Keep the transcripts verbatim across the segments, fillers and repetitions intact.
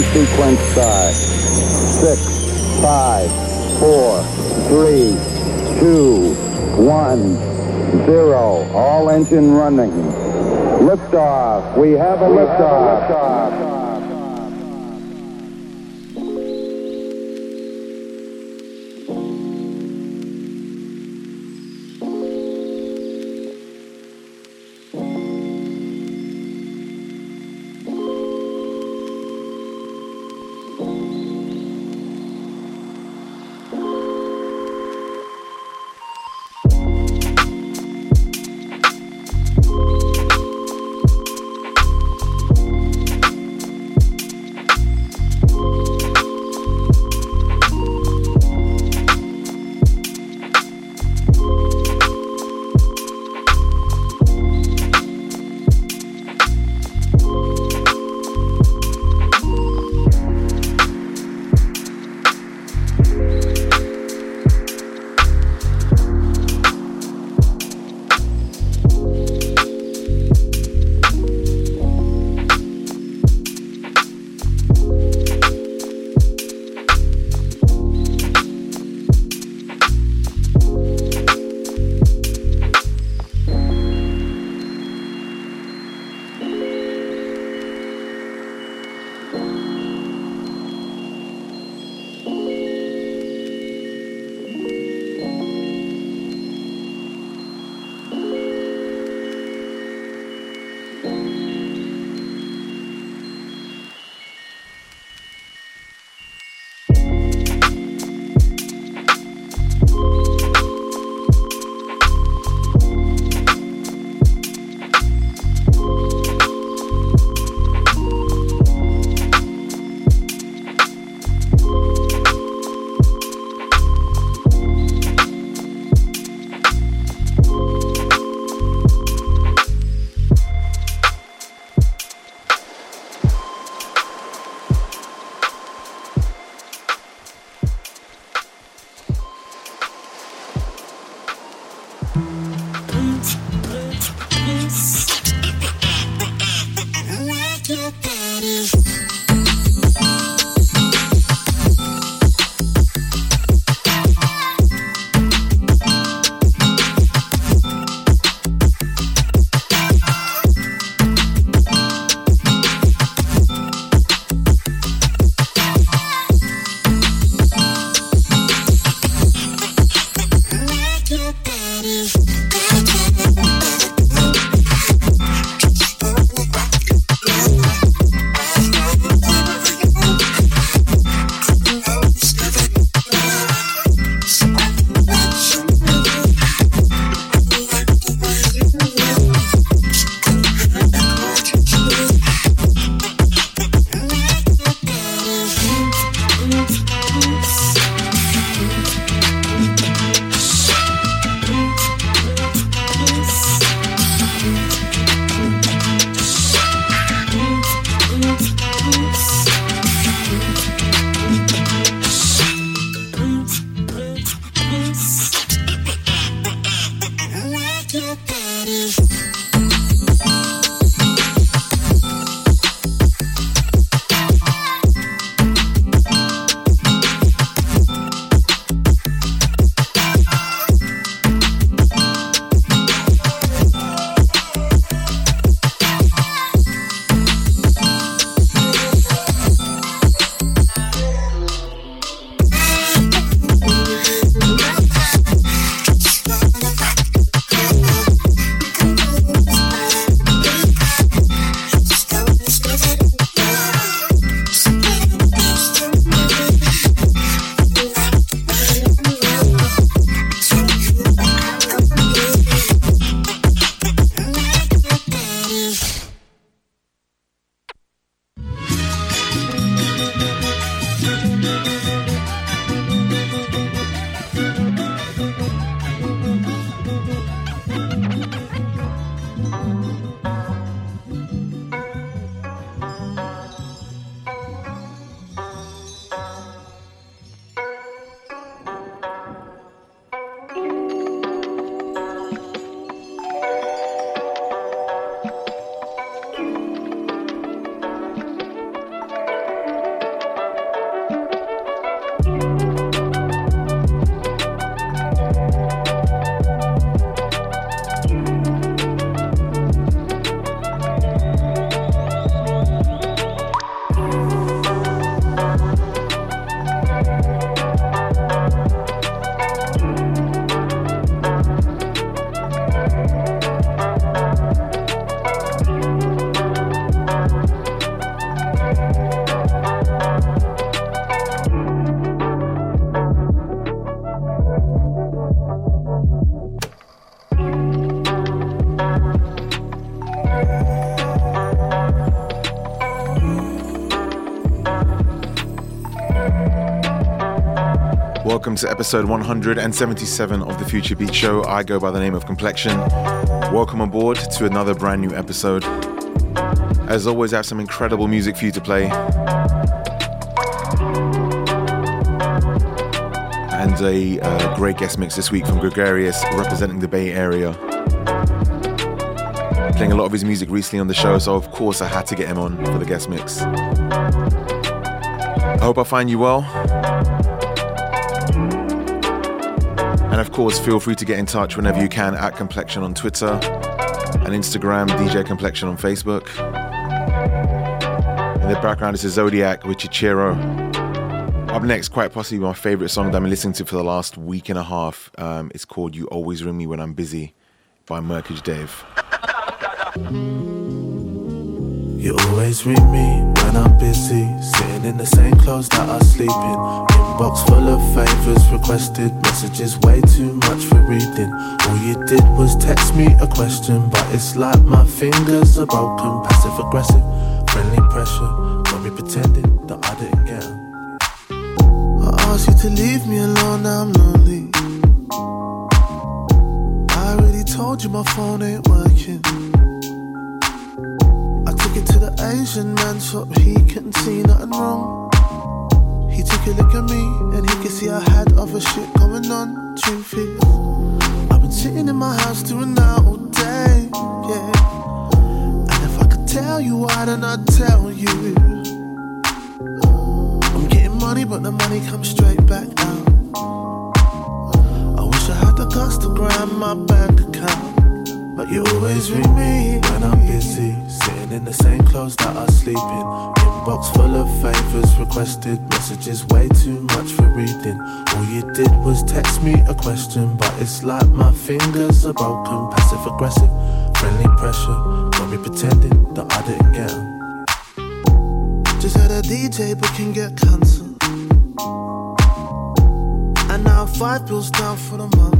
ignition sequence start. Six, five, four, three, two, one, zero. All engine running. Liftoff. We have a liftoff. Have a liftoff. Welcome to episode one hundred seventy-seven of The Future Beats Show. I go by the name of Complexion. Welcome aboard to another brand new episode. As always, I have some incredible music for you to play. And a uh, great guest mix this week from Gregarious, representing the Bay Area. Playing a lot of his music recently on the show, so of course I had to get him on for the guest mix. I hope I find you well. And of course, feel free to get in touch whenever you can at Complexion on Twitter and Instagram, D J Complexion on Facebook. In the background is Zod one A C with Chihiro. Up next, quite possibly my favorite song that I've been listening to for the last week and a half. Um, it's called You Always Ring Me When I'm Busy by Murkage Dave. You always ring me when I'm busy, sitting in the same clothes that I sleep in. Inbox full of favours requested, messages way too much for reading. All you did was text me a question, but it's like my fingers are broken. Passive aggressive, friendly pressure, got me pretending that I didn't get it. I asked you to leave me alone, now I'm lonely. I already told you my phone ain't working. Took it to the Asian man shop, he couldn't see nothing wrong. He took a look at me and he could see I had other shit going on. Truth is, I've been sitting in my house doing that all day, yeah. And if I could tell you, why don't I tell you? I'm getting money, but the money comes straight back out. I wish I had the guts to grind my bank account. But you always ring me when I'm busy, sitting in the same clothes that I sleep in. Inbox full of favours requested, messages way too much for reading. All you did was text me a question, but it's like my fingers are broken. Passive aggressive, friendly pressure, got me pretending that I didn't get 'em. Just had a D J but can get cancelled, and now I'm five bills down for the month.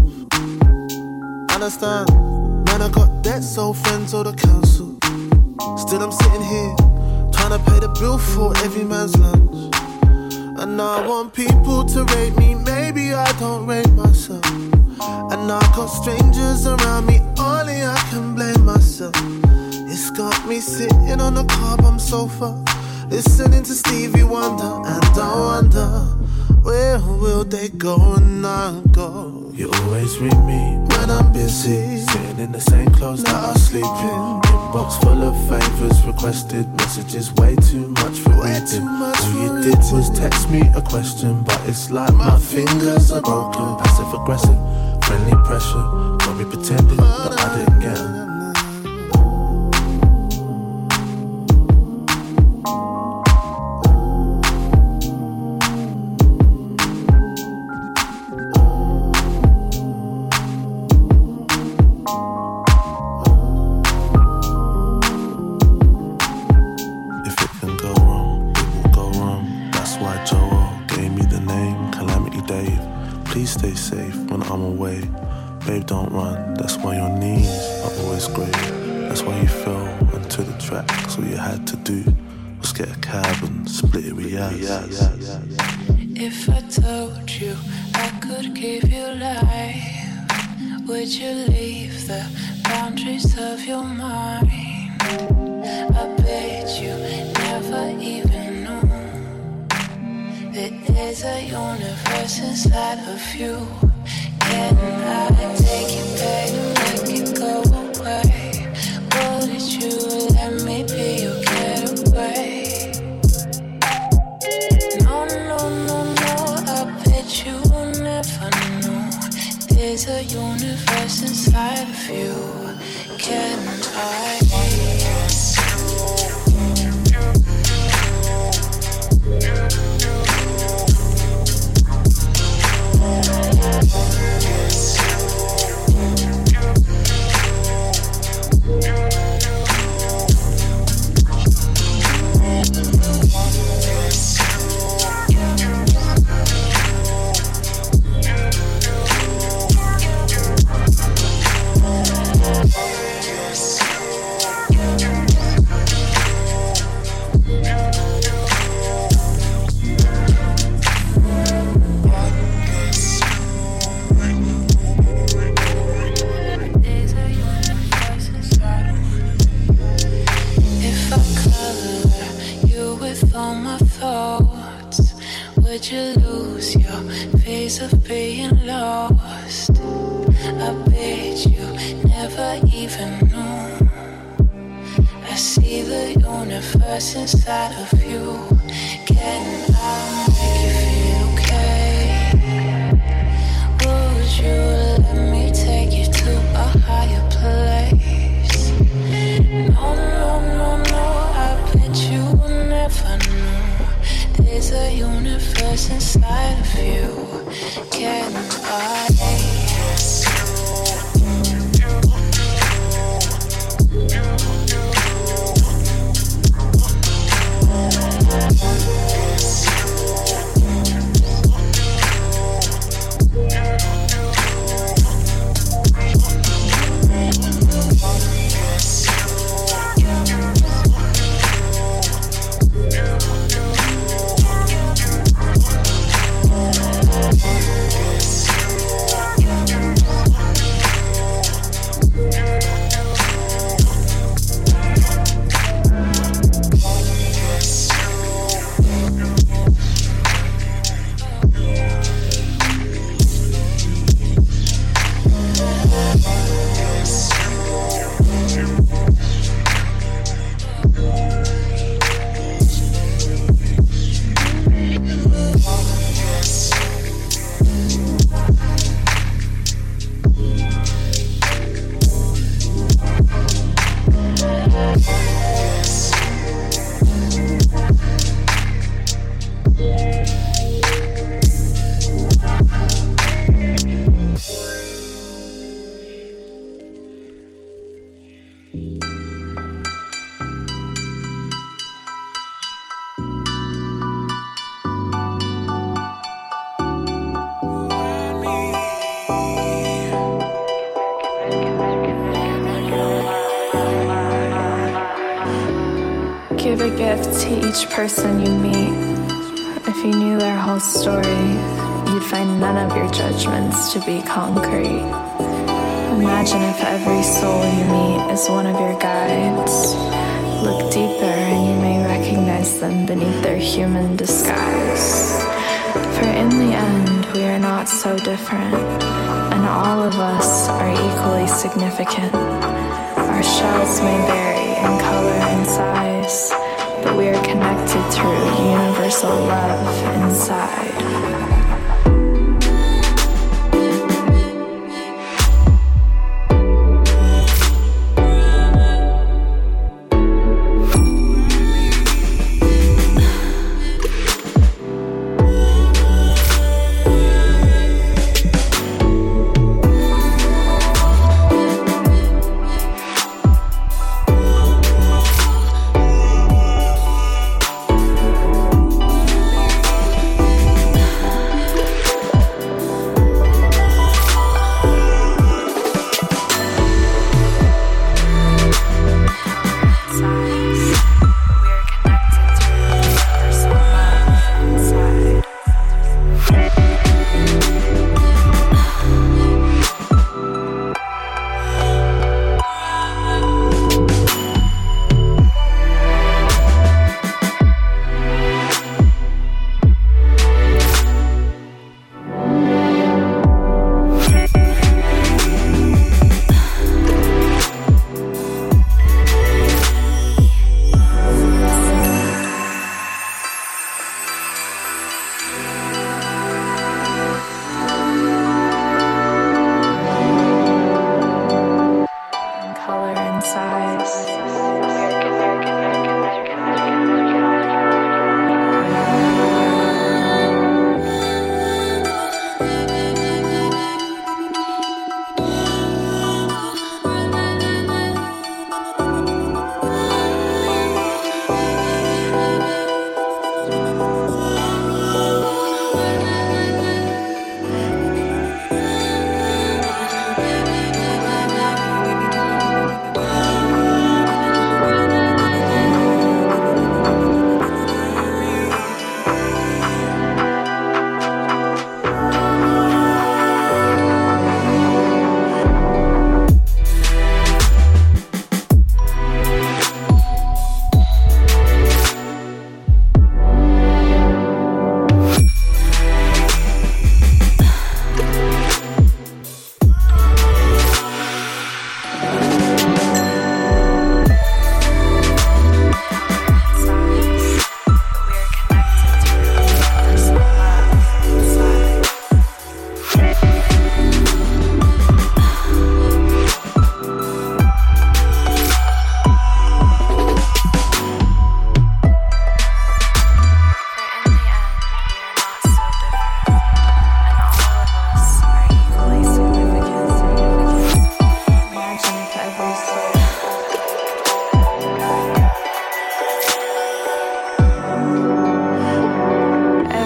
Understand? Man, I got debts, old friends, or the council. Still I'm sitting here, trying to pay the bill for every man's lunch. And now I want people to rate me, maybe I don't rate myself. And now I got strangers around me, only I can blame myself. It's got me sitting on a car bomb sofa, listening to Stevie Wonder, and I wonder, where will they go when I go? You always ring me when I'm busy, sitting in the same clothes now that I sleep in. Inbox full of favours requested, messages way too much for reading. All you did was text me a question, but it's like my, my fingers are broken. Passive aggressive, friendly pressure, got me pretending that I didn't get it. Yeah. that you lose your phase of being lost. I bet you never even knew. I see the universe inside of you. Can I make you feel okay? Would you let me take you to a higher place? No, no, no, no, I bet you will never know. There's a universe inside of you. Can I? Person you meet, if you knew their whole story, you'd find none of your judgments to be concrete. Imagine if every soul you meet is one of your guides. Look deeper and you may recognize them beneath their human disguise. For in the end, we are not so different, and all of us are equally significant. Our shells may vary in color and size, but we are connected through universal love inside.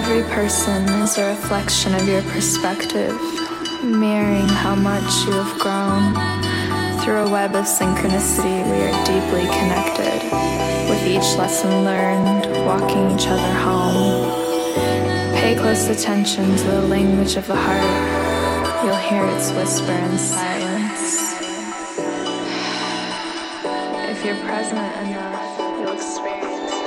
Every person is a reflection of your perspective, mirroring how much you have grown. Through a web of synchronicity, we are deeply connected, with each lesson learned, walking each other home. Pay close attention to the language of the heart. You'll hear its whisper in silence. If you're present enough, you'll experience life.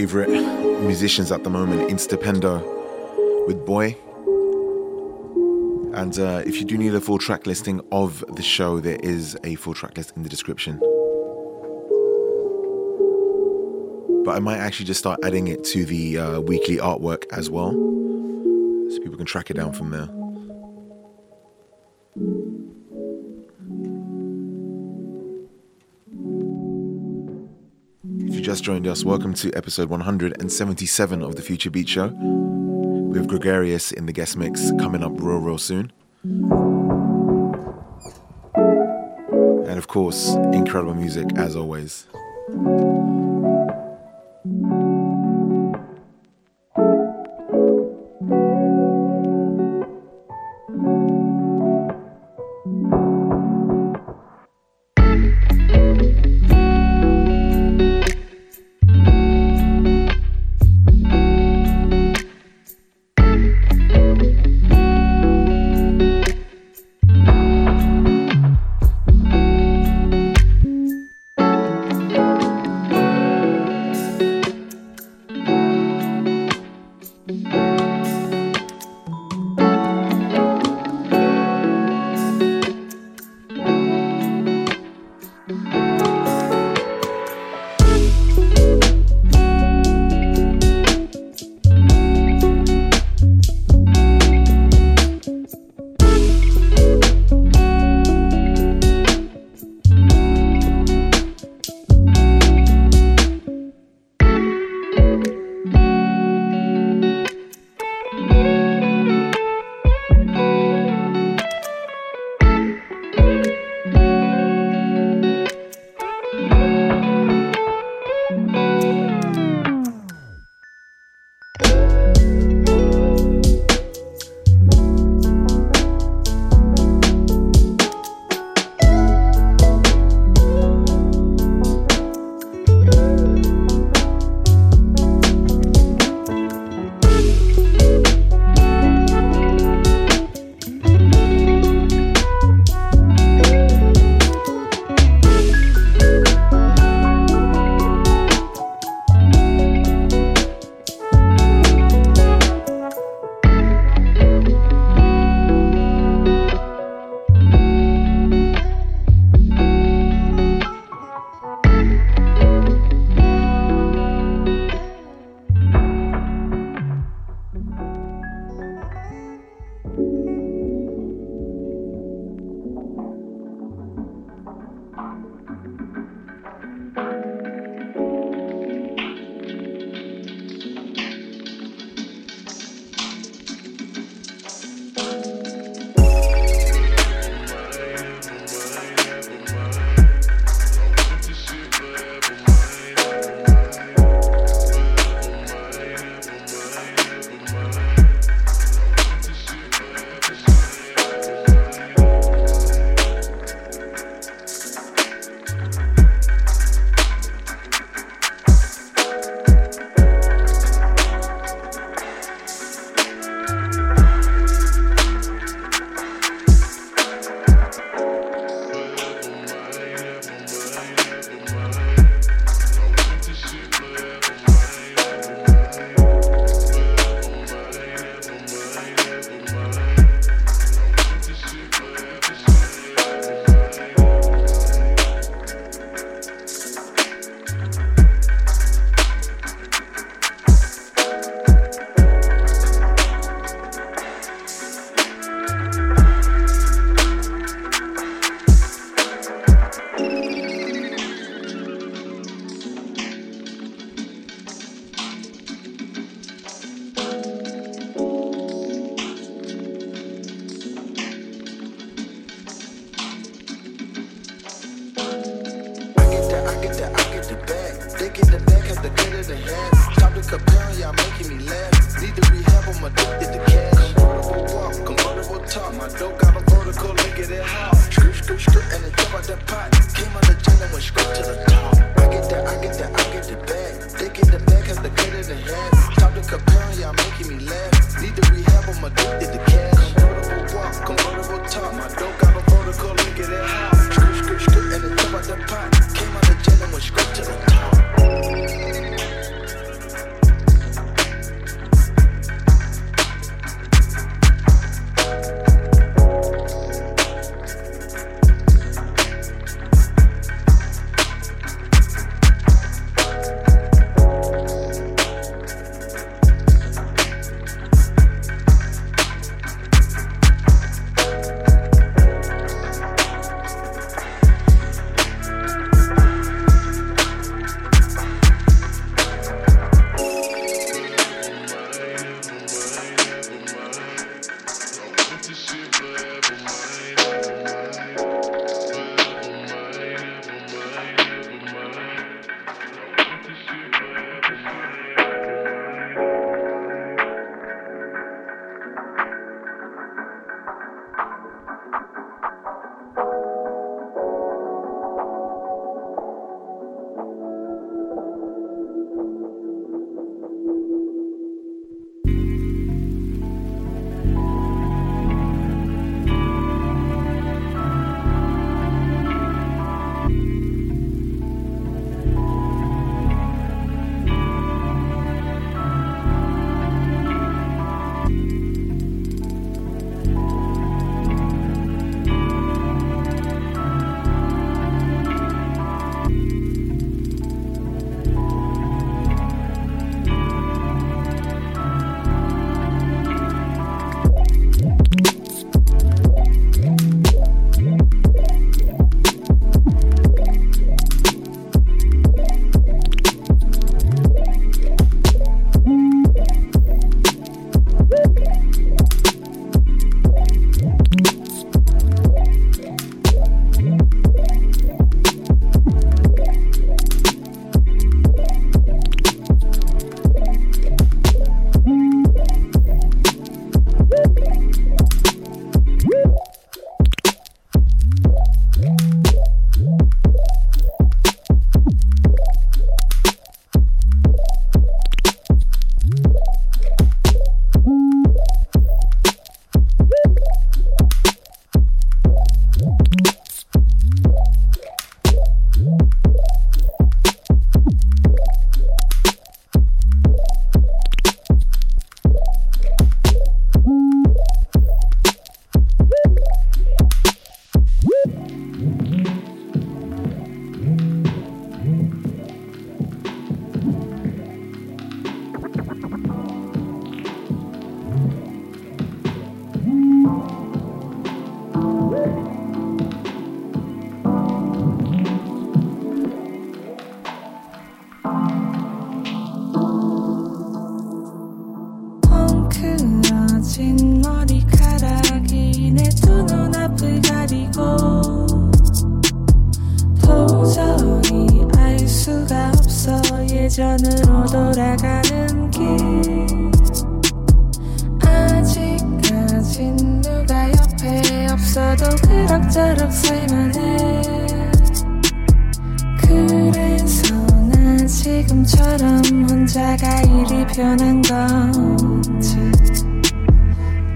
favorite musicians at the moment, Instupendo with Boy. And uh, if you do need a full track listing of the show, there is a full track list in the description. But I might actually just start adding it to the uh, weekly artwork as well, so people can track it down from there. If you just joined us, welcome to episode one hundred seventy-seven of The Future Beats Show. We have Gregarious in the guest mix coming up real, real soon. And of course, incredible music as always. 그어진 머리카락이 내 두 눈앞을 가리고 도저히 알 수가 없어 예전으로 돌아가는 길 아직까진 누가 옆에 없어도 그럭저럭 살만해 그래서 난 지금처럼 혼자가 일이 편한 건지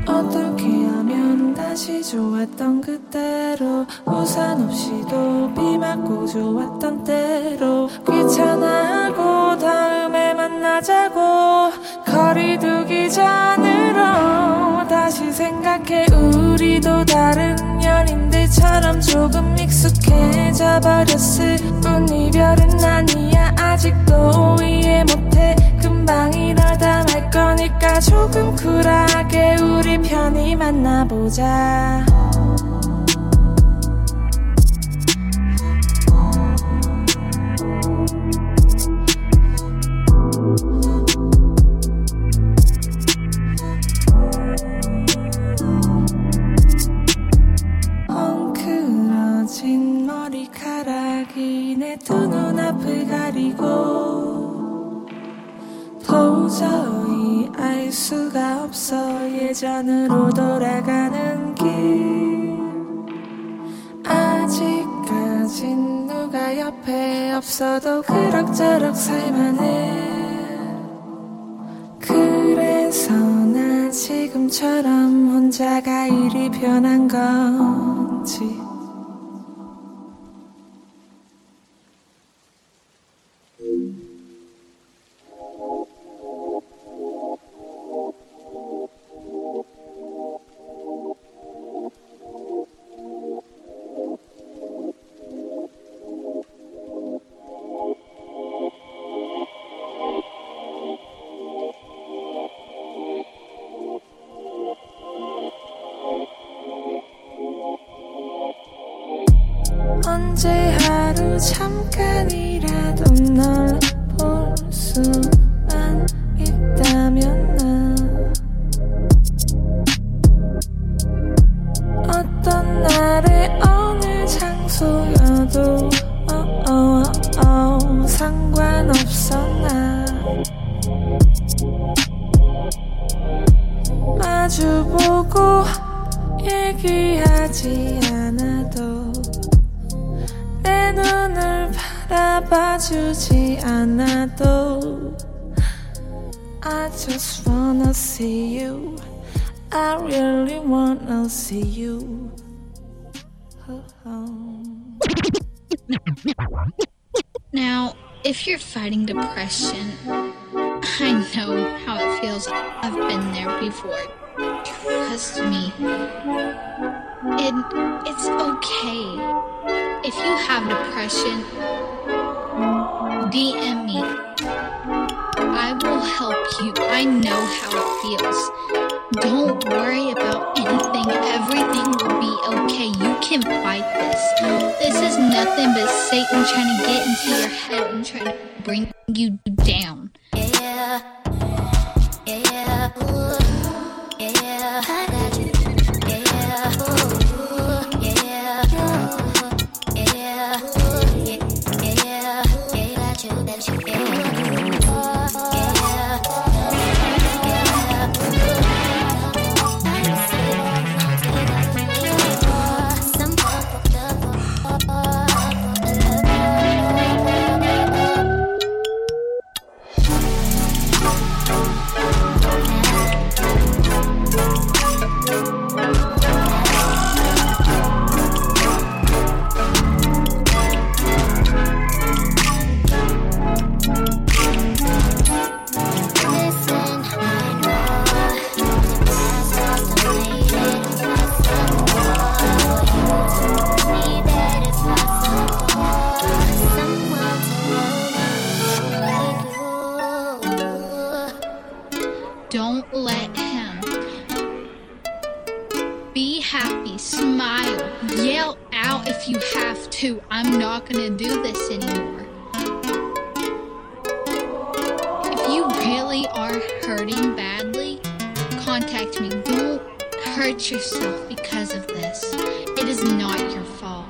어떻게 하면 다시 좋았던 그때로 우산 없이도 비 맞고 좋았던 때로 귀찮아하고 다음에 만나자고 거리 두기 잔으로 다시 생각해 우리도 다른 연인들처럼 조금 익숙해져 버렸을 뿐 이별은 아니야 아직도 이해 못해 금방 이러다 말 거니까 조금 쿨하게 우리 편히 만나보자 엉클어진 머리카락이 내 두 눈앞을 가리고 도저히 알 수가 없어 예전으로 돌아가는 길 아직까진 누가 옆에 없어도 그럭저럭 살만해 그래서 나 지금처럼 혼자가 일이 편한 건지 Now, if you're fighting depression, I know how it feels. I've been there before. Trust me. It, it's okay. If you have depression, D M me. I will help you. I know how it feels. Don't worry about anything. Everything will be okay. You can fight this. This is nothing but Satan trying to get into your head and trying to bring you down. Yeah, yeah, ooh, yeah, I got you. Yeah, ooh, yeah, ooh, yeah, ooh, yeah, yeah, I got you, that you get. Hurting badly, contact me. Don't hurt yourself because of this. It is not your fault.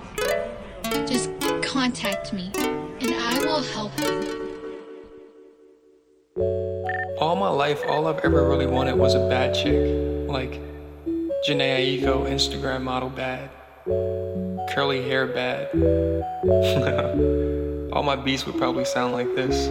Just contact me, and I will help you. All my life, all I've ever really wanted was a bad chick. Like, Janae Aiko, Instagram model bad. Curly hair bad. All my beats would probably sound like this.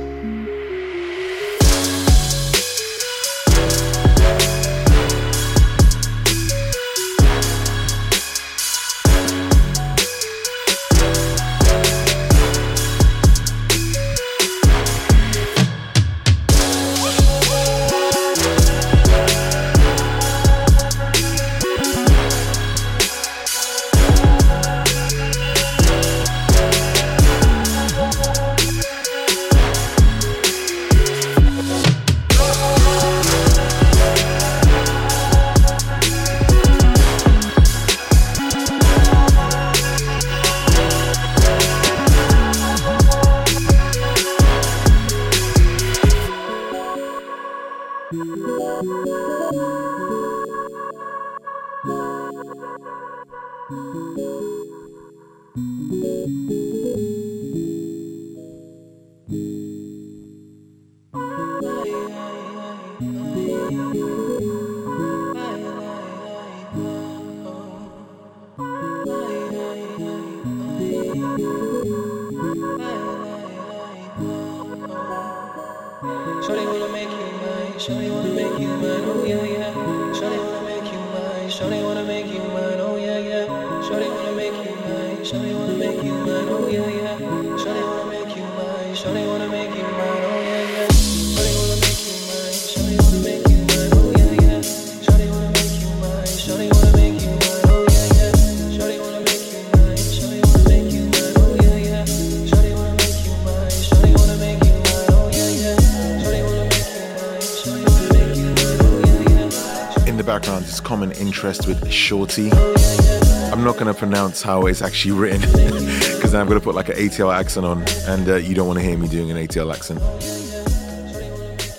Interest with Shorty. I'm not going to pronounce how it's actually written because then I'm going to put like an A T L accent on, and uh, you don't want to hear me doing an A T L accent.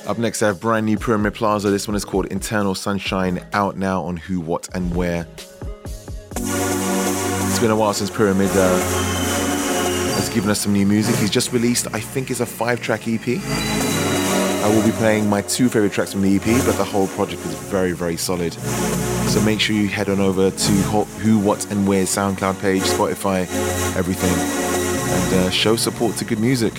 Up next, I have brand new Pyramid Plaza. This one is called Internal Sunshine, out now on Who, What and Where. It's been a while since Pyramid uh, has given us some new music. He's just released, I think it's a five-track E P. I will be playing my two favorite tracks from the E P, but the whole project is very, very solid. So make sure you head on over to Who, What and Where's SoundCloud page, Spotify, everything, and uh, show support to good music.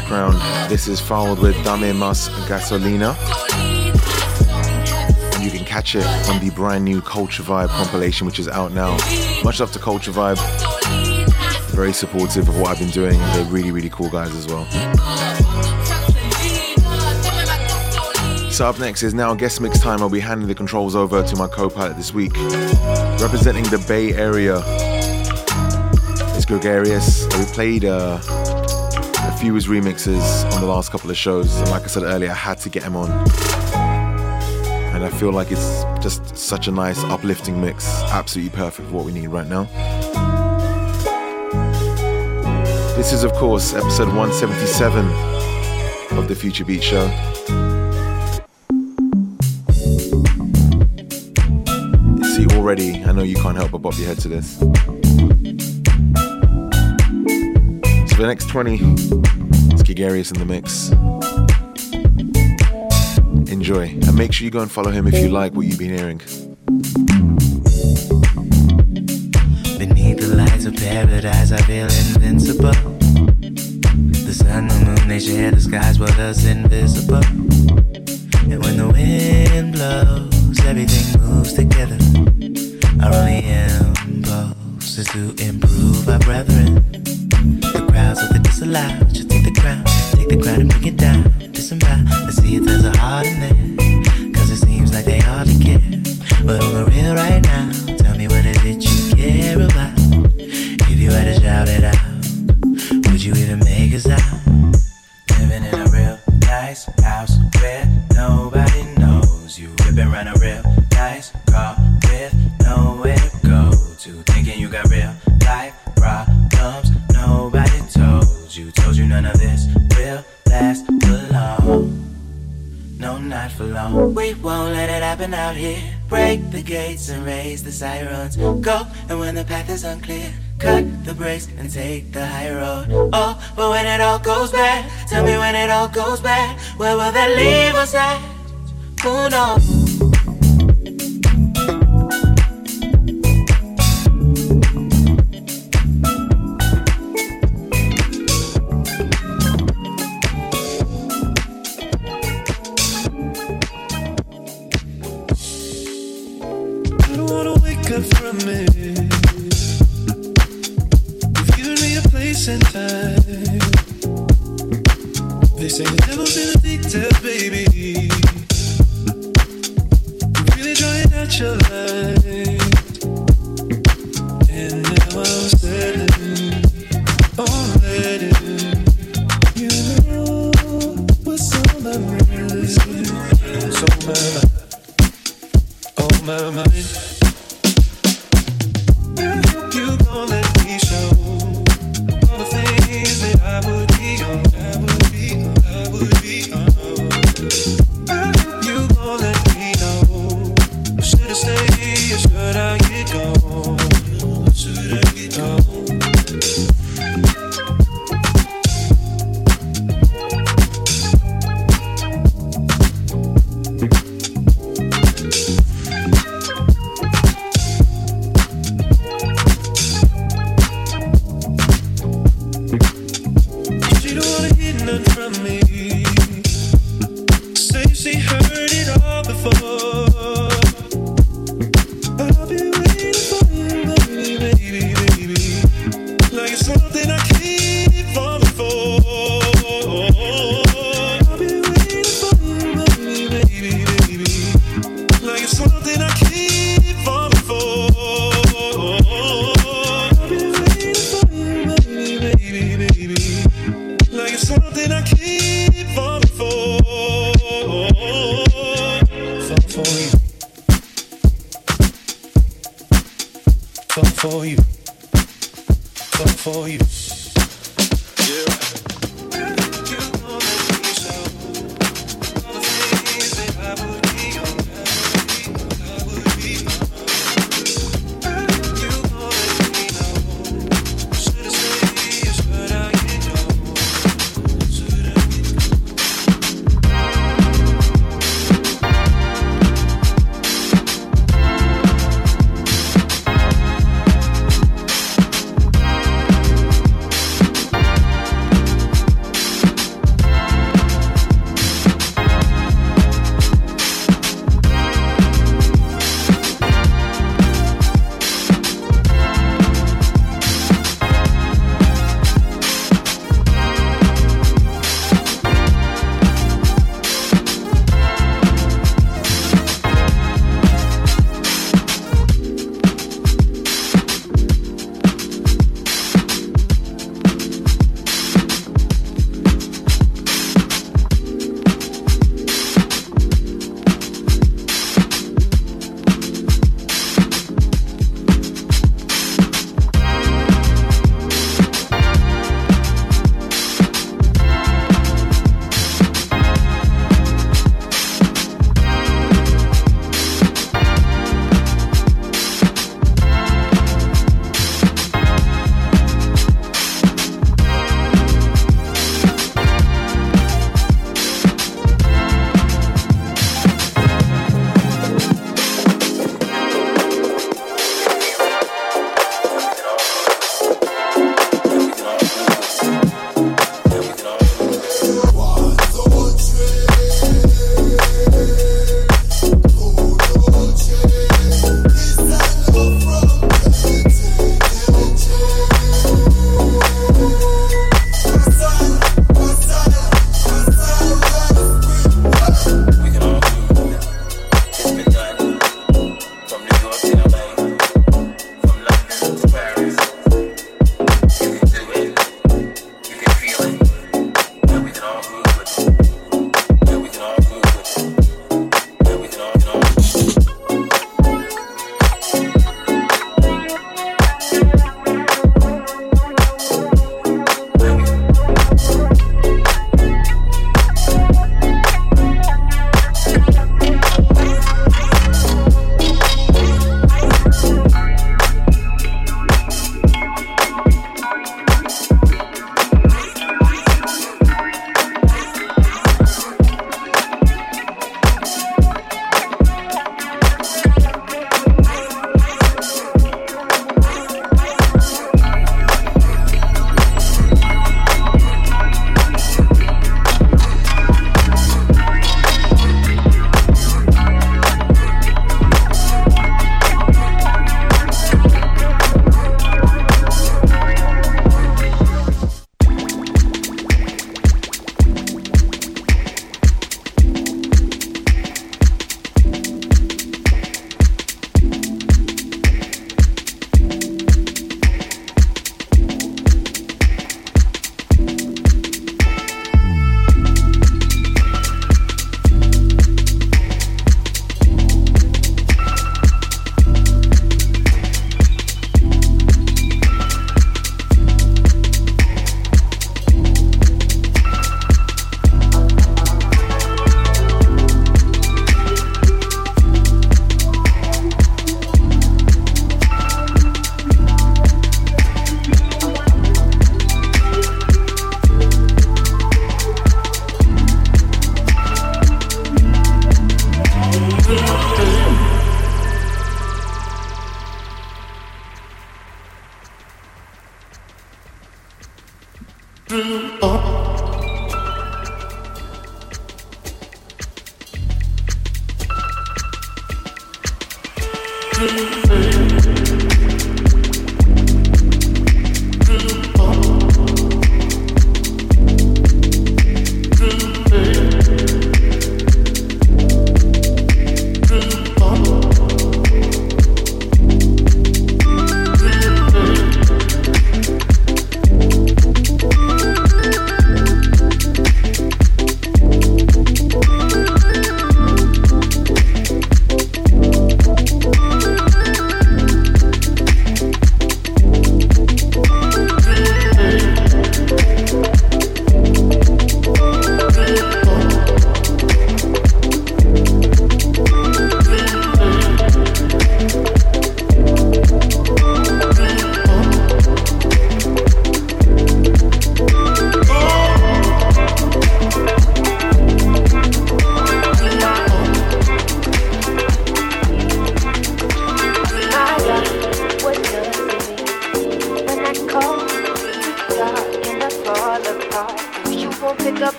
background. This is followed with Dame Mas Gasolina. And you can catch it on the brand new Cultravibe compilation, which is out now. Much love to Cultravibe. Very supportive of what I've been doing. They're really, really cool guys as well. So up next is now guest mix time. I'll be handing the controls over to my co-pilot this week. Representing the Bay Area, it's Gregarious. We played uh, a few of his remixes on the last couple of shows. And like I said earlier, I had to get him on. And I feel like it's just such a nice uplifting mix. Absolutely perfect for what we need right now. This is, of course, episode one seventy-seven of The Future Beats Show. Already, I know you can't help but bob your head to this. So for the next twenty, it's Gregarious in the mix. Enjoy, and make sure you go and follow him if you like what you've been hearing. Beneath the lights of paradise, I feel invincible. The sun, the moon, they share the skies with us invisible. And when the wind blows, everything moves together. Our only impulse is to improve our brethren. The crowds of the disallowed should take the crown. Take the crown and bring it down. Disembowel. Let's see if there's a heart in there. Cause it seems like they hardly care. But on the real right now, tell me what is it you care about. If you had to shout it out, would you even make us out? Living in a real nice house where nobody knows you. Ripping around a real nice car with nowhere to go to. Thinking you got real life problems. Nobody told you, told you none of this will last for long. No, not for long. We won't let it happen out here. Break the gates and raise the sirens. Go, and when the path is unclear, cut the brakes and take the high road. Oh, but when it all goes bad, tell me when it all goes bad, where will that leave us at? Who knows?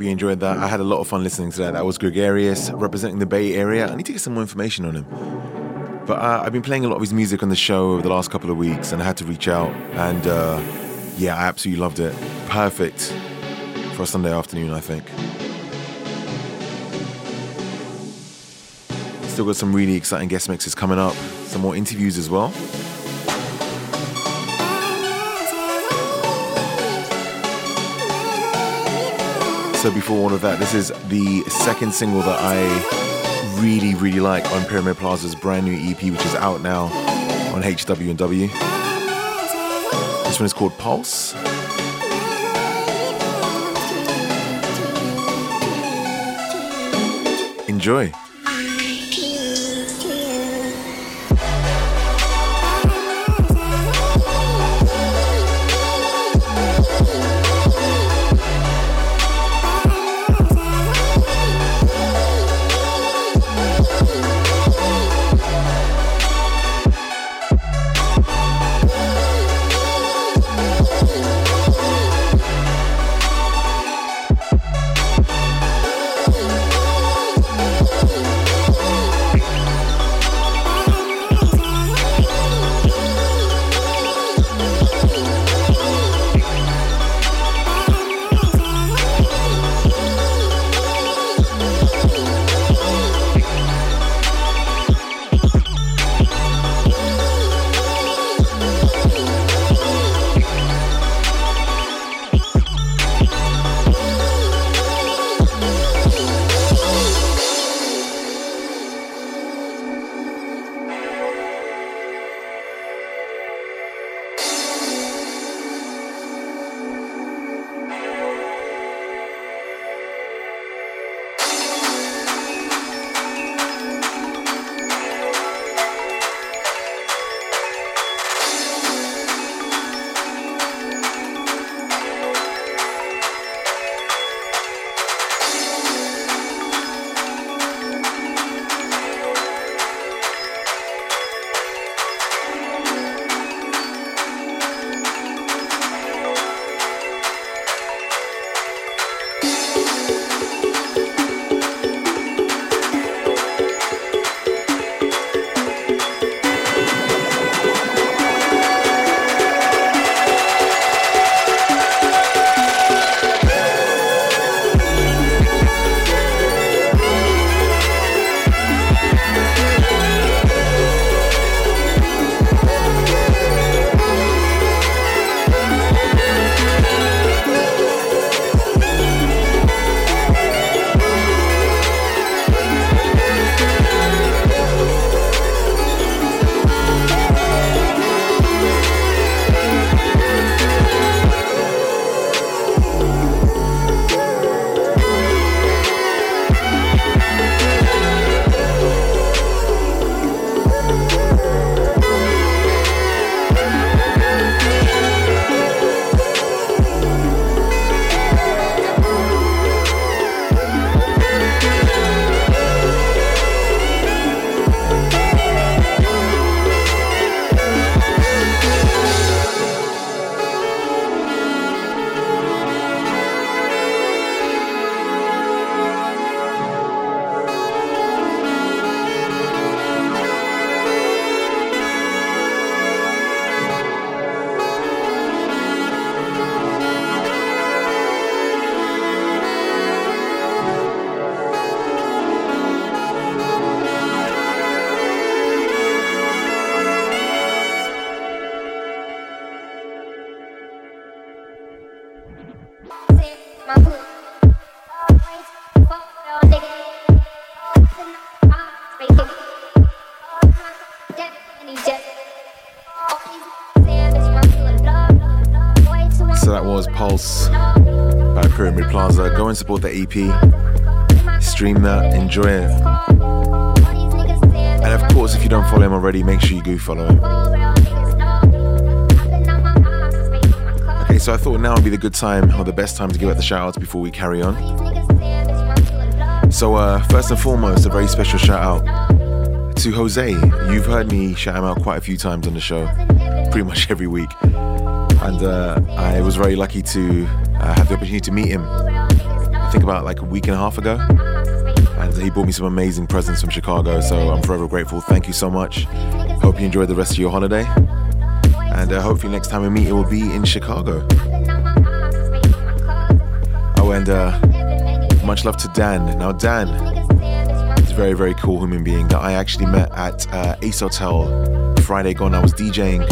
You enjoyed that. I had a lot of fun listening to that. That was Gregarious, representing the Bay Area. I need to get some more information on him. But uh, I've been playing a lot of his music on the show over the last couple of weeks, and I had to reach out. And uh, yeah, I absolutely loved it. Perfect for a Sunday afternoon, I think. Still got some really exciting guest mixes coming up. Some more interviews as well. So before all of that, this is the second single that I really, really like on Pyramid Plaza's brand new E P, which is out now on H W and W. This one is called Pulse. Enjoy. We'll be right back. So that was Pulse by Pyramid Plaza. Go and support the E P. Stream that, enjoy it. And of course, if you don't follow him already, make sure you go follow him. Okay, so I thought now would be the good time, or the best time, to give out the shout outs before we carry on. So uh, first and foremost, a very special shout out to Jose. You've heard me shout him out quite a few times on the show, pretty much every week. And uh, I was very lucky to uh, have the opportunity to meet him, I think about like a week and a half ago. And he brought me some amazing presents from Chicago, so I'm forever grateful. Thank you so much. Hope you enjoy the rest of your holiday. And uh, hopefully next time we meet, it will be in Chicago. Oh, and uh, much love to Dan. Now, Dan is a very, very cool human being that I actually met at uh, Ace Hotel Friday gone. I was DJing.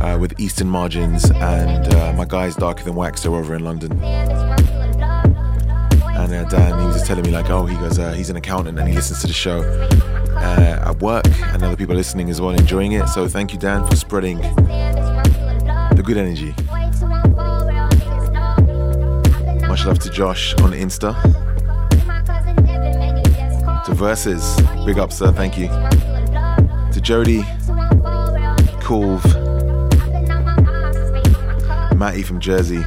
Uh, with Eastern Margins and uh, my guys Darker Than Wax, they're over in London. And uh, Dan, he was just telling me like, oh, he goes, uh, he's an accountant and he listens to the show uh, at work, and other people are listening as well, enjoying it. So thank you, Dan, for spreading the good energy. Much love to Josh on Insta. To Versus, big up, sir, thank you. To Jody, Kulv, Matty from Jersey,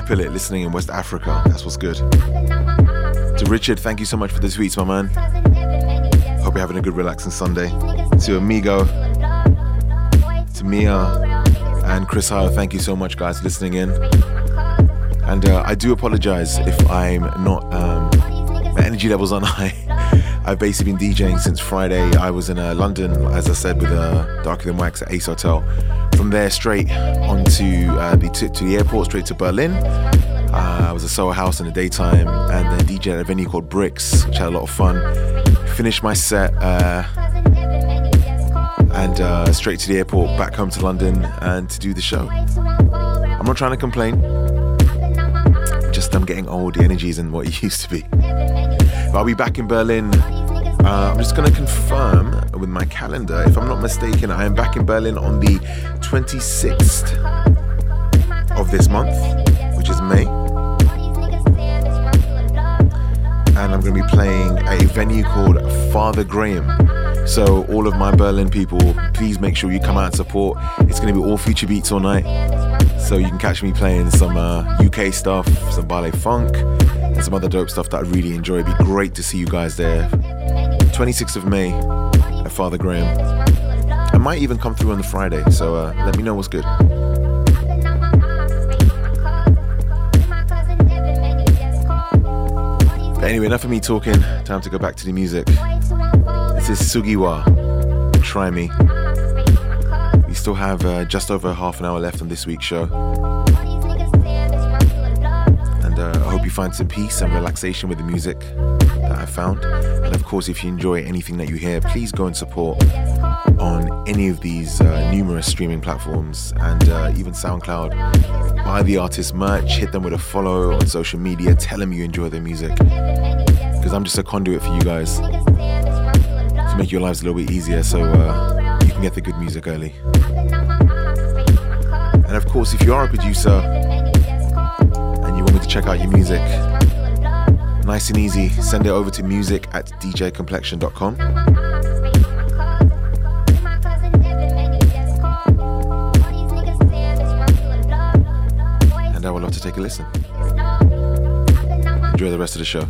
Hyperlit listening in West Africa, that's what's good. To Richard, thank you so much for the tweets, my man. Hope you're having a good relaxing Sunday. To Amigo, to Mia and Chris Hyle, thank you so much guys for listening in. And uh, I do apologise if I'm not, um, my energy levels aren't high. I've basically been DJing since Friday. I was in uh, London, as I said, with uh, Darker Than Wax at Ace Hotel. From there, straight onto uh, the t- to the airport, straight to Berlin. Uh, I was at Soho House in the daytime, and then DJed at a venue called Bricks, which had a lot of fun. Finished my set, uh, and uh, straight to the airport, back home to London, and to do the show. I'm not trying to complain. Just I'm getting old. The energy isn't what it used to be. But I'll be back in Berlin. Uh, I'm just going to confirm with my calendar. If I'm not mistaken, I am back in Berlin on the twenty-sixth of this month, which is May. And I'm going to be playing a venue called Father Graham. So all of my Berlin people, please make sure you come out and support. It's going to be all Future Beats all night. So you can catch me playing some uh, U K stuff, some ballet funk, and some other dope stuff that I really enjoy. It'd be great to see you guys there. twenty-sixth of May at Father Graham. I might even come through on the Friday, so uh, let me know what's good. But anyway, enough of me talking. Time to go back to the music. This is Sugiwa, Try Me. We still have uh, just over half an hour left on this week's show. Find some peace and relaxation with the music that I found. And of course, if you enjoy anything that you hear, please go and support on any of these uh, numerous streaming platforms and uh, even SoundCloud. Buy the artist merch, hit them with a follow on social media, tell them you enjoy their music, because I'm just a conduit for you guys to make your lives a little bit easier, so uh, you can get the good music early. And of course, if you are a producer you want me to check out your music, nice and easy, send it over to music at d j complexion dot com. And I would love to take a listen. Enjoy the rest of the show.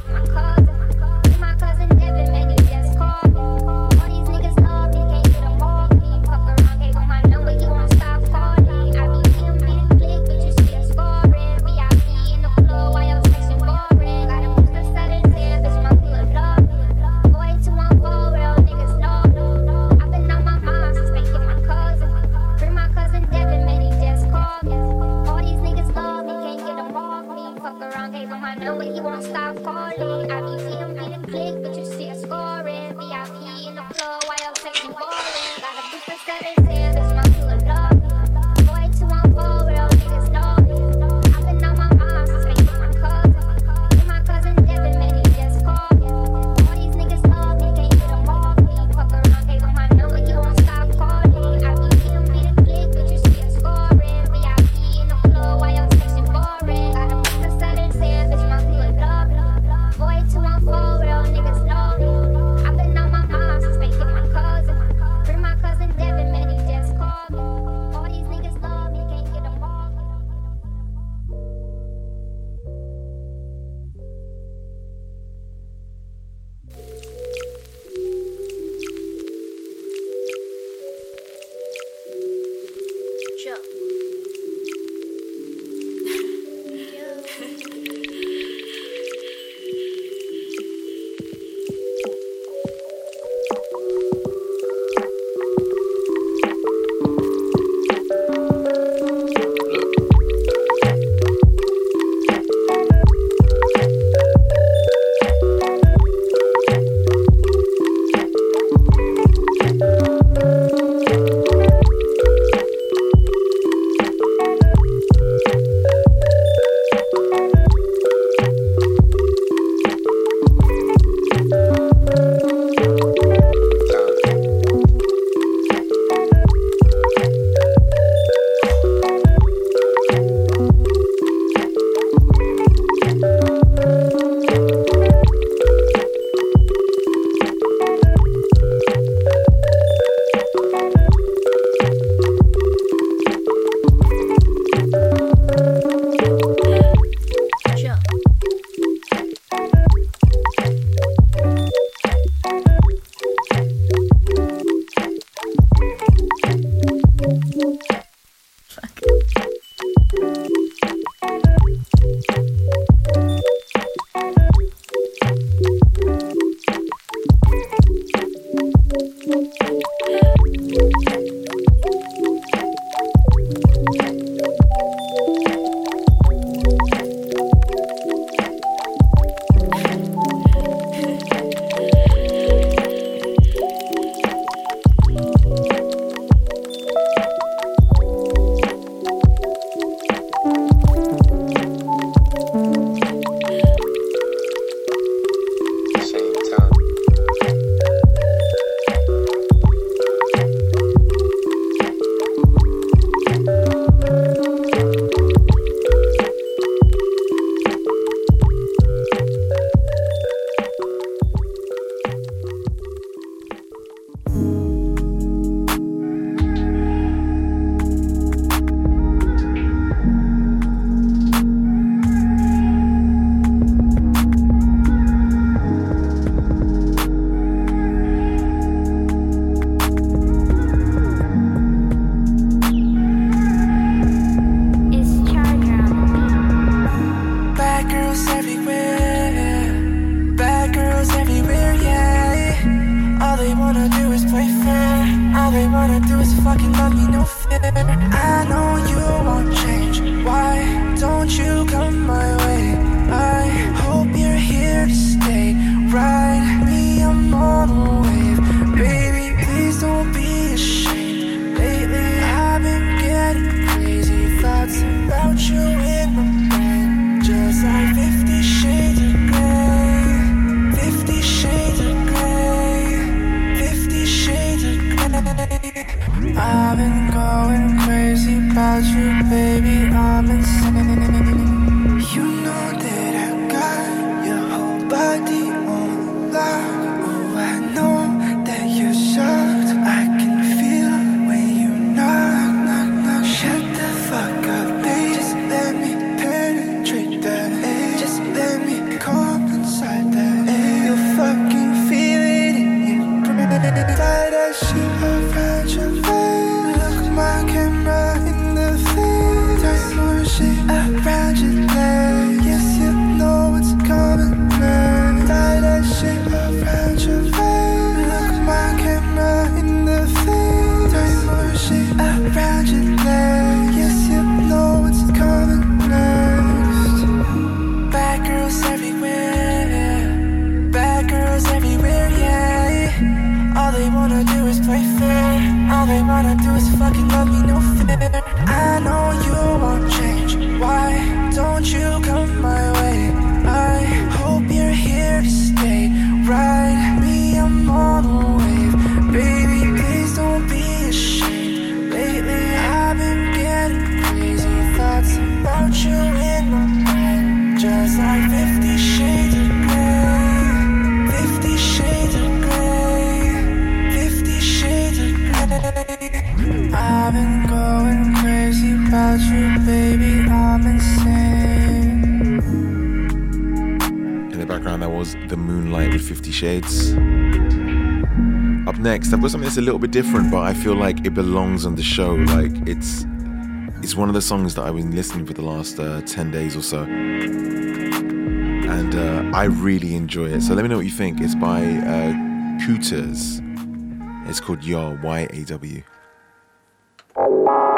Shades. Up next, I've got something that's a little bit different, but I feel like it belongs on the show. Like it's it's one of the songs that I've been listening for the last uh, ten days or so, and uh, I really enjoy it. So let me know what you think. It's by uh, Kuiters. It's called Yaw, Y A W. Oh.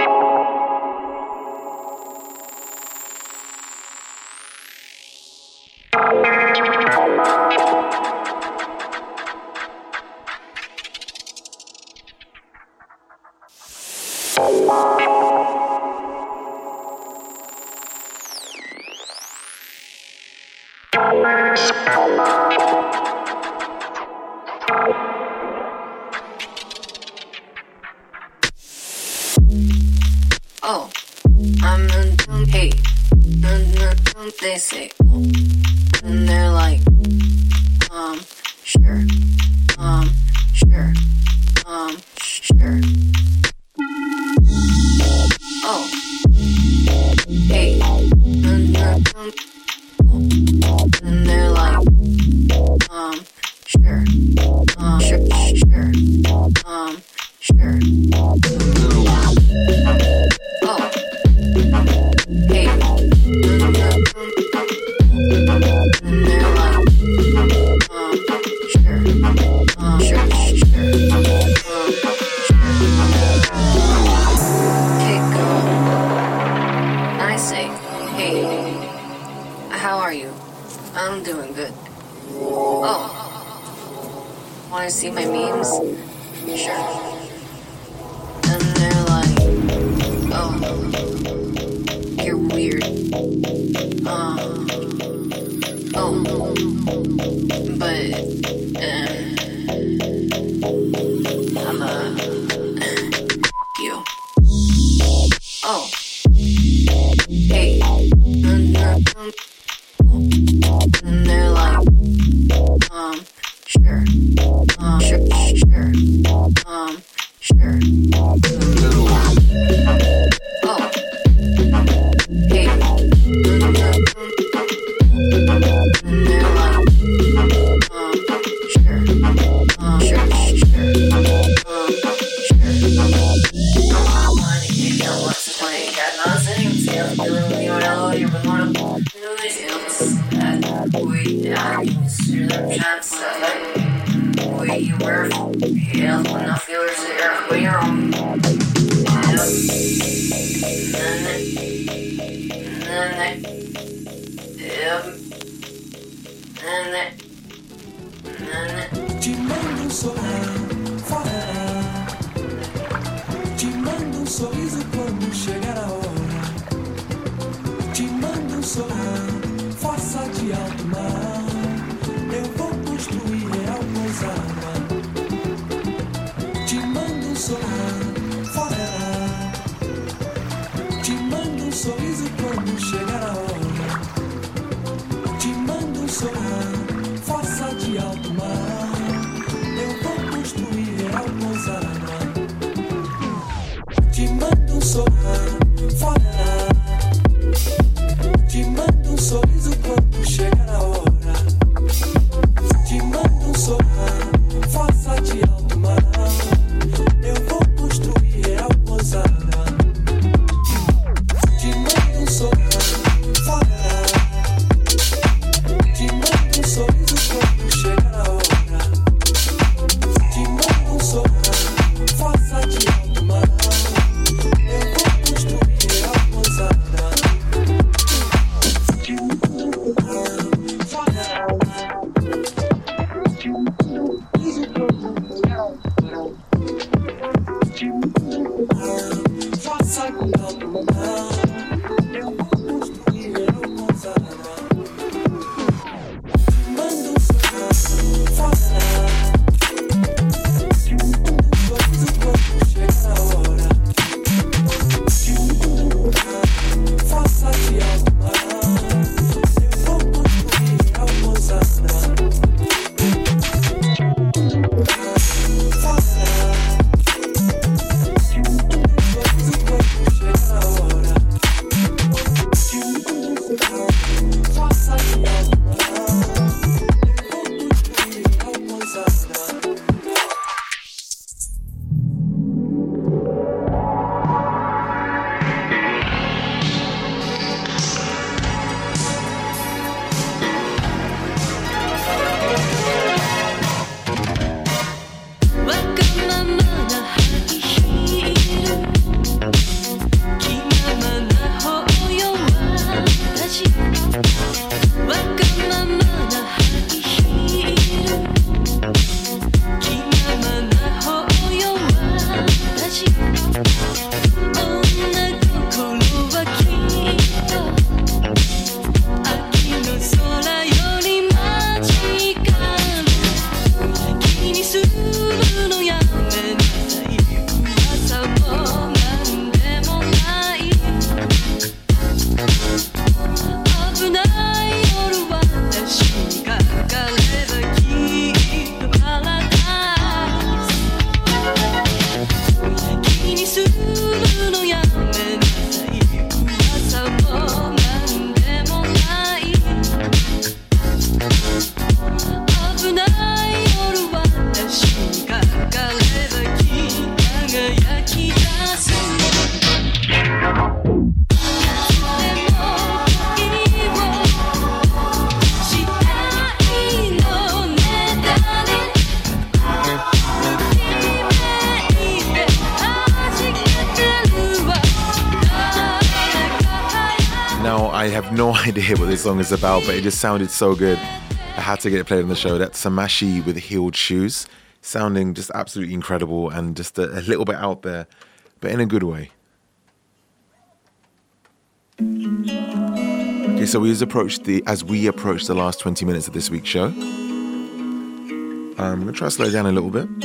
Hey. We died through the campsite. We were healed when I feel as if we are on. And then, and then, te mando um sorriso fora. Te mando um sorriso quando chegar a hora. Te mando um sorriso, faça de alto mar. Eu vou construir real pousada. Te mando um sorriso fora. Te mando um sorriso quando chegar a hora. Te mando um sorriso, faça de alto mar. Te mando um sorriso fora. Te mando um sorriso quando chegar a hora. Te mando um sorriso, faça-te alto mar. Eu vou construir real pousada. Te mando um sorriso fora. Te mando um sorriso quando chegar a hora. Te mando um sorriso, faça-te alto mar. Idea what this song is about, but it just sounded so good. I had to get it played on the show. That's Samashi with Heeled Shoes, sounding just absolutely incredible and just a, a little bit out there, but in a good way. Okay, so we just approached the as we approach the last twenty minutes of this week's show. I'm gonna try to slow down a little bit.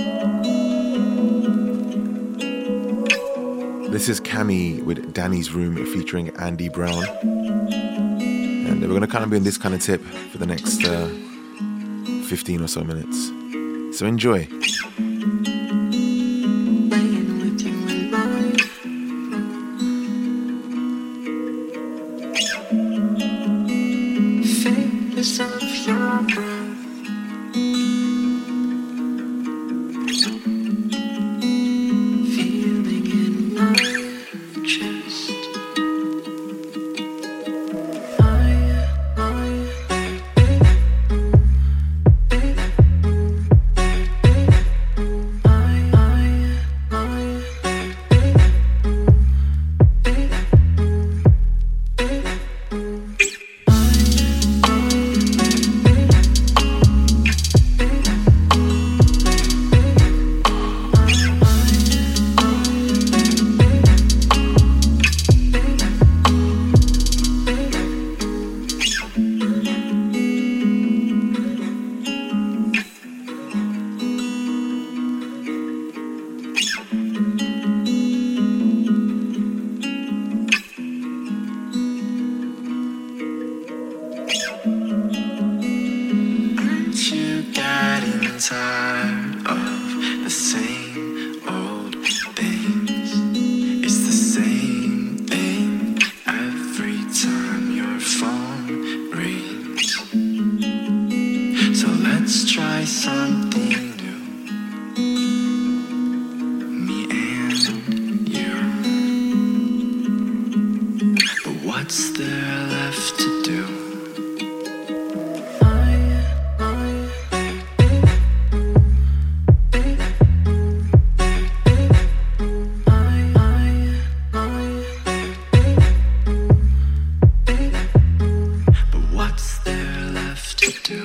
This is Cammie with Danny's Room featuring Andy Brown. And we're going to kind of be in this kind of tip for the next uh, fifteen or so minutes. So enjoy. and tired of the same old things. It's the same thing every time your phone rings. So let's try something. What's there left to do? But what's there left to do?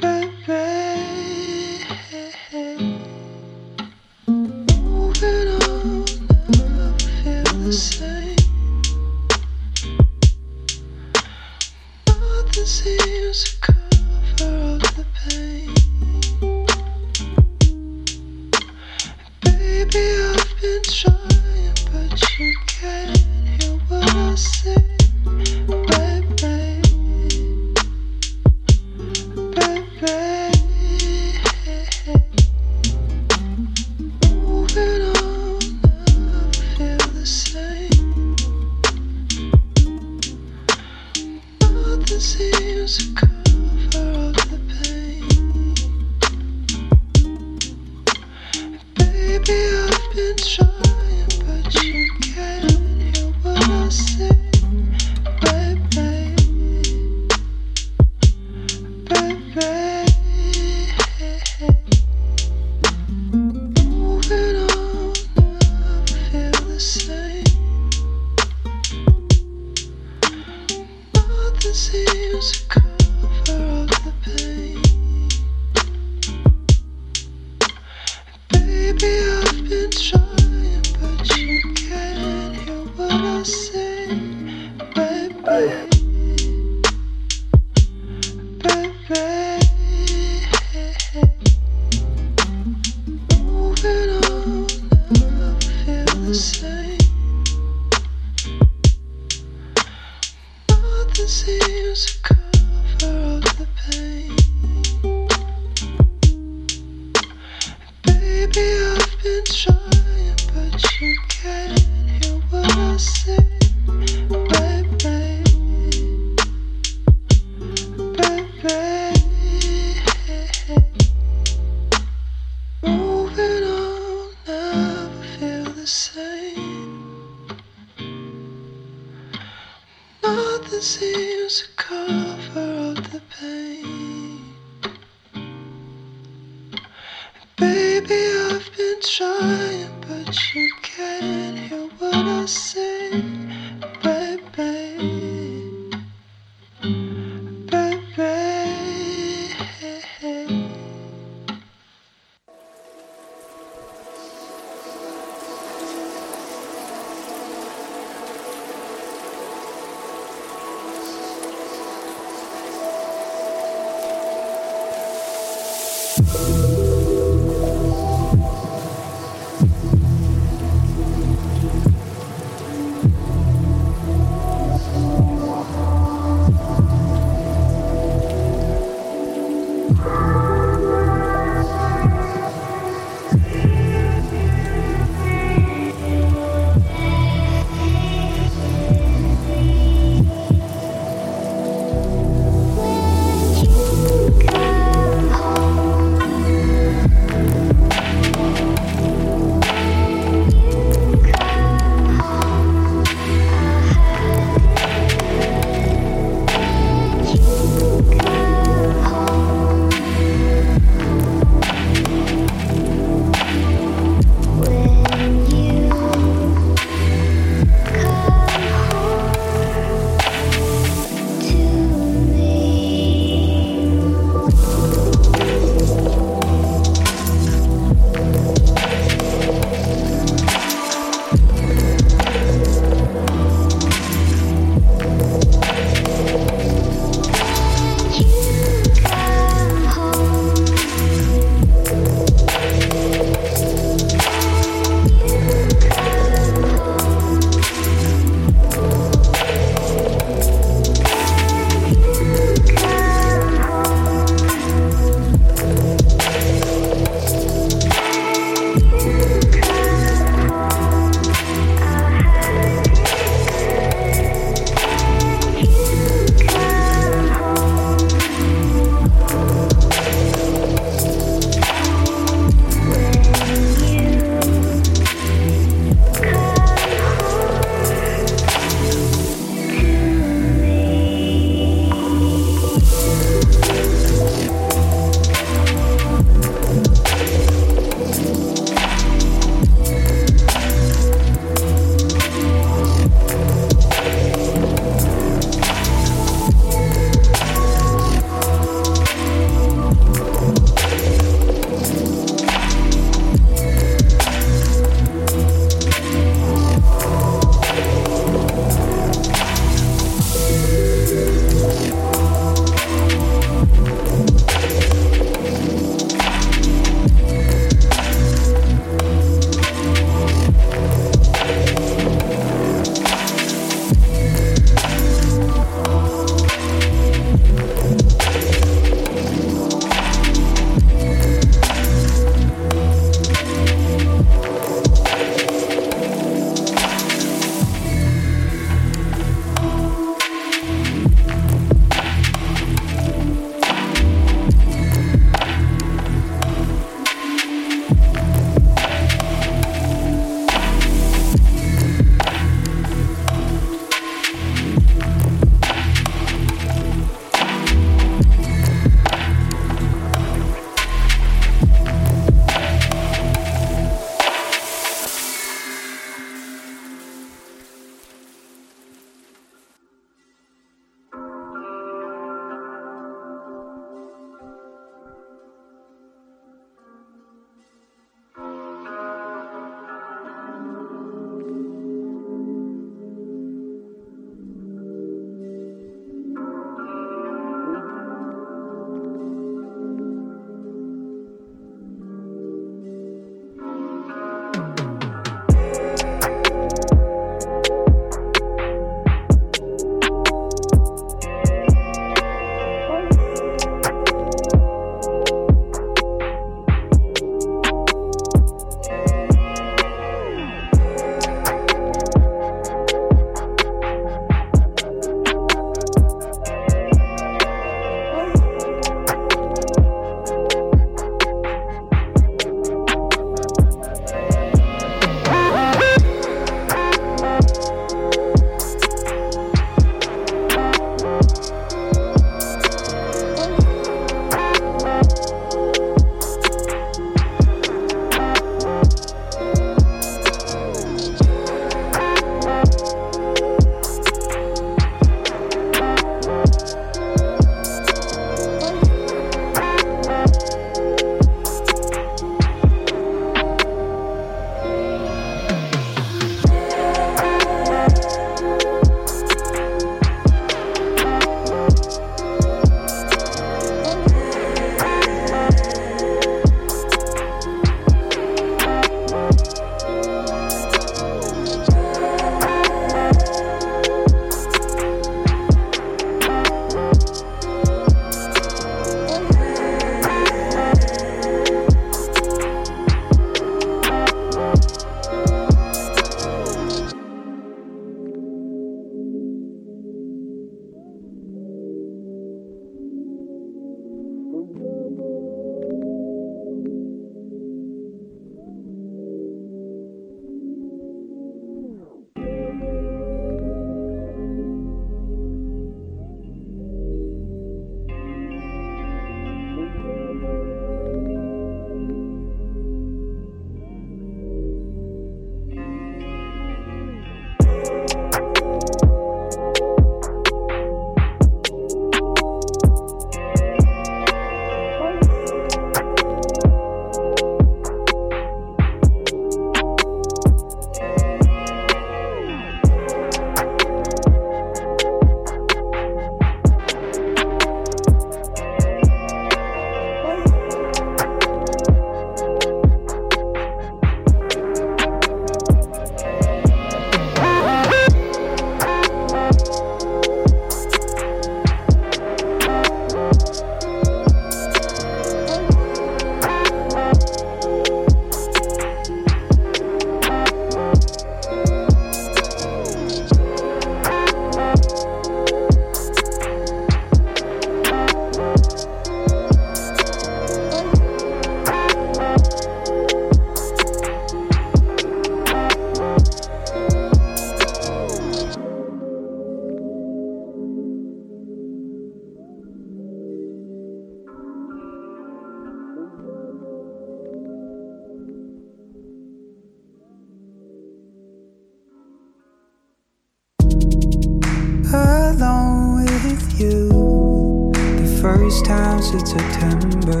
first time since September.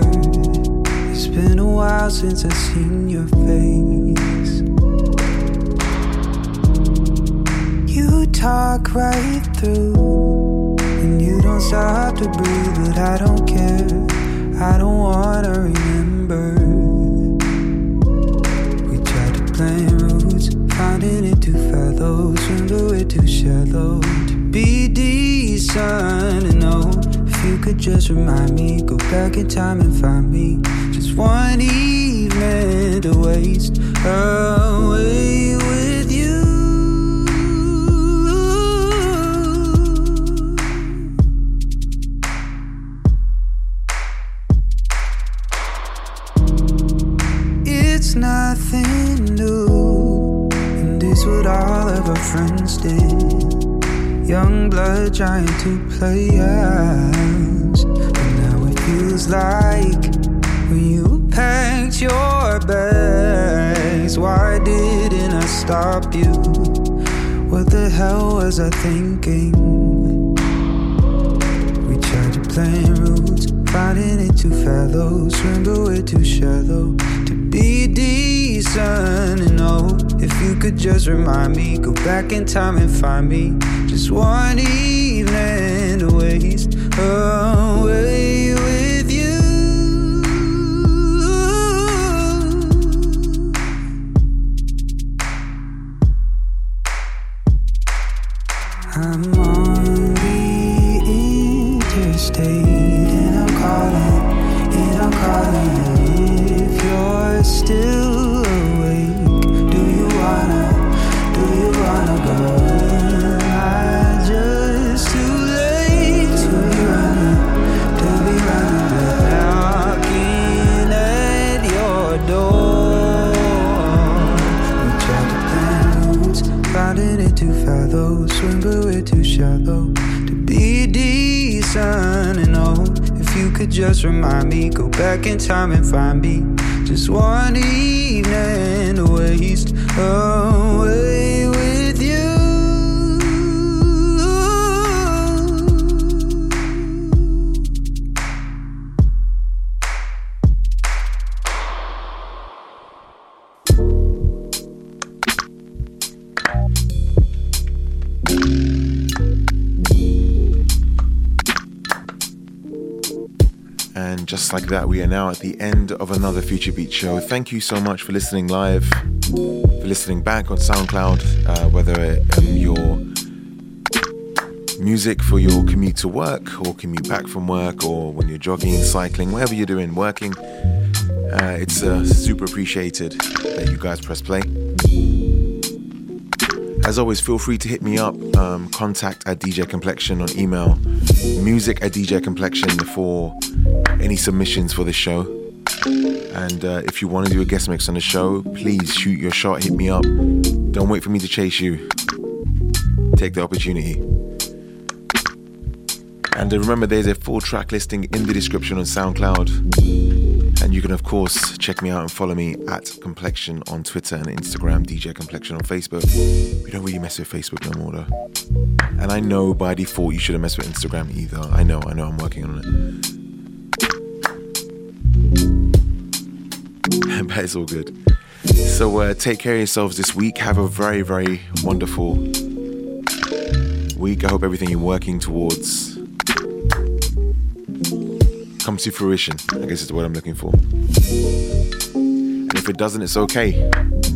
It's been a while since I've seen your face. You talk right through, and you don't stop to breathe, but I don't care. I don't wanna remember. We tried to plan routes, finding it too fallow, remember we're too shallow to be decent and old. You could just remind me, go back in time and find me. Just one evening to waste away with you. It's nothing new, and it's what all of our friends did. Young blood trying to play us, and now it feels like when you packed your bags. Why didn't I stop you? What the hell was I thinking? We tried to play routes, finding it too fallow, remember we're too shallow to be decent and old. If you could just remind me, go back in time and find me. Just one evening to waste away with you. I'm on the interstate and I'm calling, and I'm calling. If you're still awake, do you wanna, do you wanna go? Remember we're too shallow to be decent and old. If you could just remind me, go back in time and find me. Just one evening to waste away with you. Just like that, we are now at the end of another Future Beats show. Thank you so much for listening live, for listening back on SoundCloud, uh, whether it, um, your music for your commute to work or commute back from work, or when you're jogging, cycling, whatever you're doing, working. Uh, it's uh, super appreciated that you guys press play. As always, feel free to hit me up, um, contact at D J Complexion on email, music at D J Complexion for any submissions for the show. And uh, if you want to do a guest mix on the show, please shoot your shot, hit me up. Don't wait for me to chase you. Take the opportunity. And uh, remember, there's a full track listing in the description on SoundCloud. And you can, of course, check me out and follow me at Complexion on Twitter and Instagram, D J Complexion on Facebook. We don't really mess with Facebook no more, though. And I know by default you shouldn't mess with Instagram either. I know, I know, I'm working on it. But it's all good. So uh, take care of yourselves this week. Have a very, very wonderful week. I hope everything you're working towards comes to fruition, I guess is the word I'm looking for. And if it doesn't, it's okay.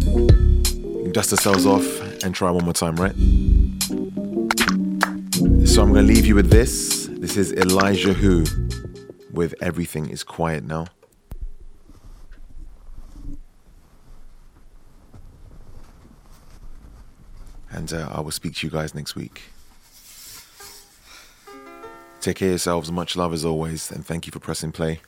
We can dust ourselves off and try one more time, right? So I'm going to leave you with this. This is Elijah Who with Everything Is Quiet Now. And uh, I will speak to you guys next week. Take care of yourselves, much love as always, and thank you for pressing play.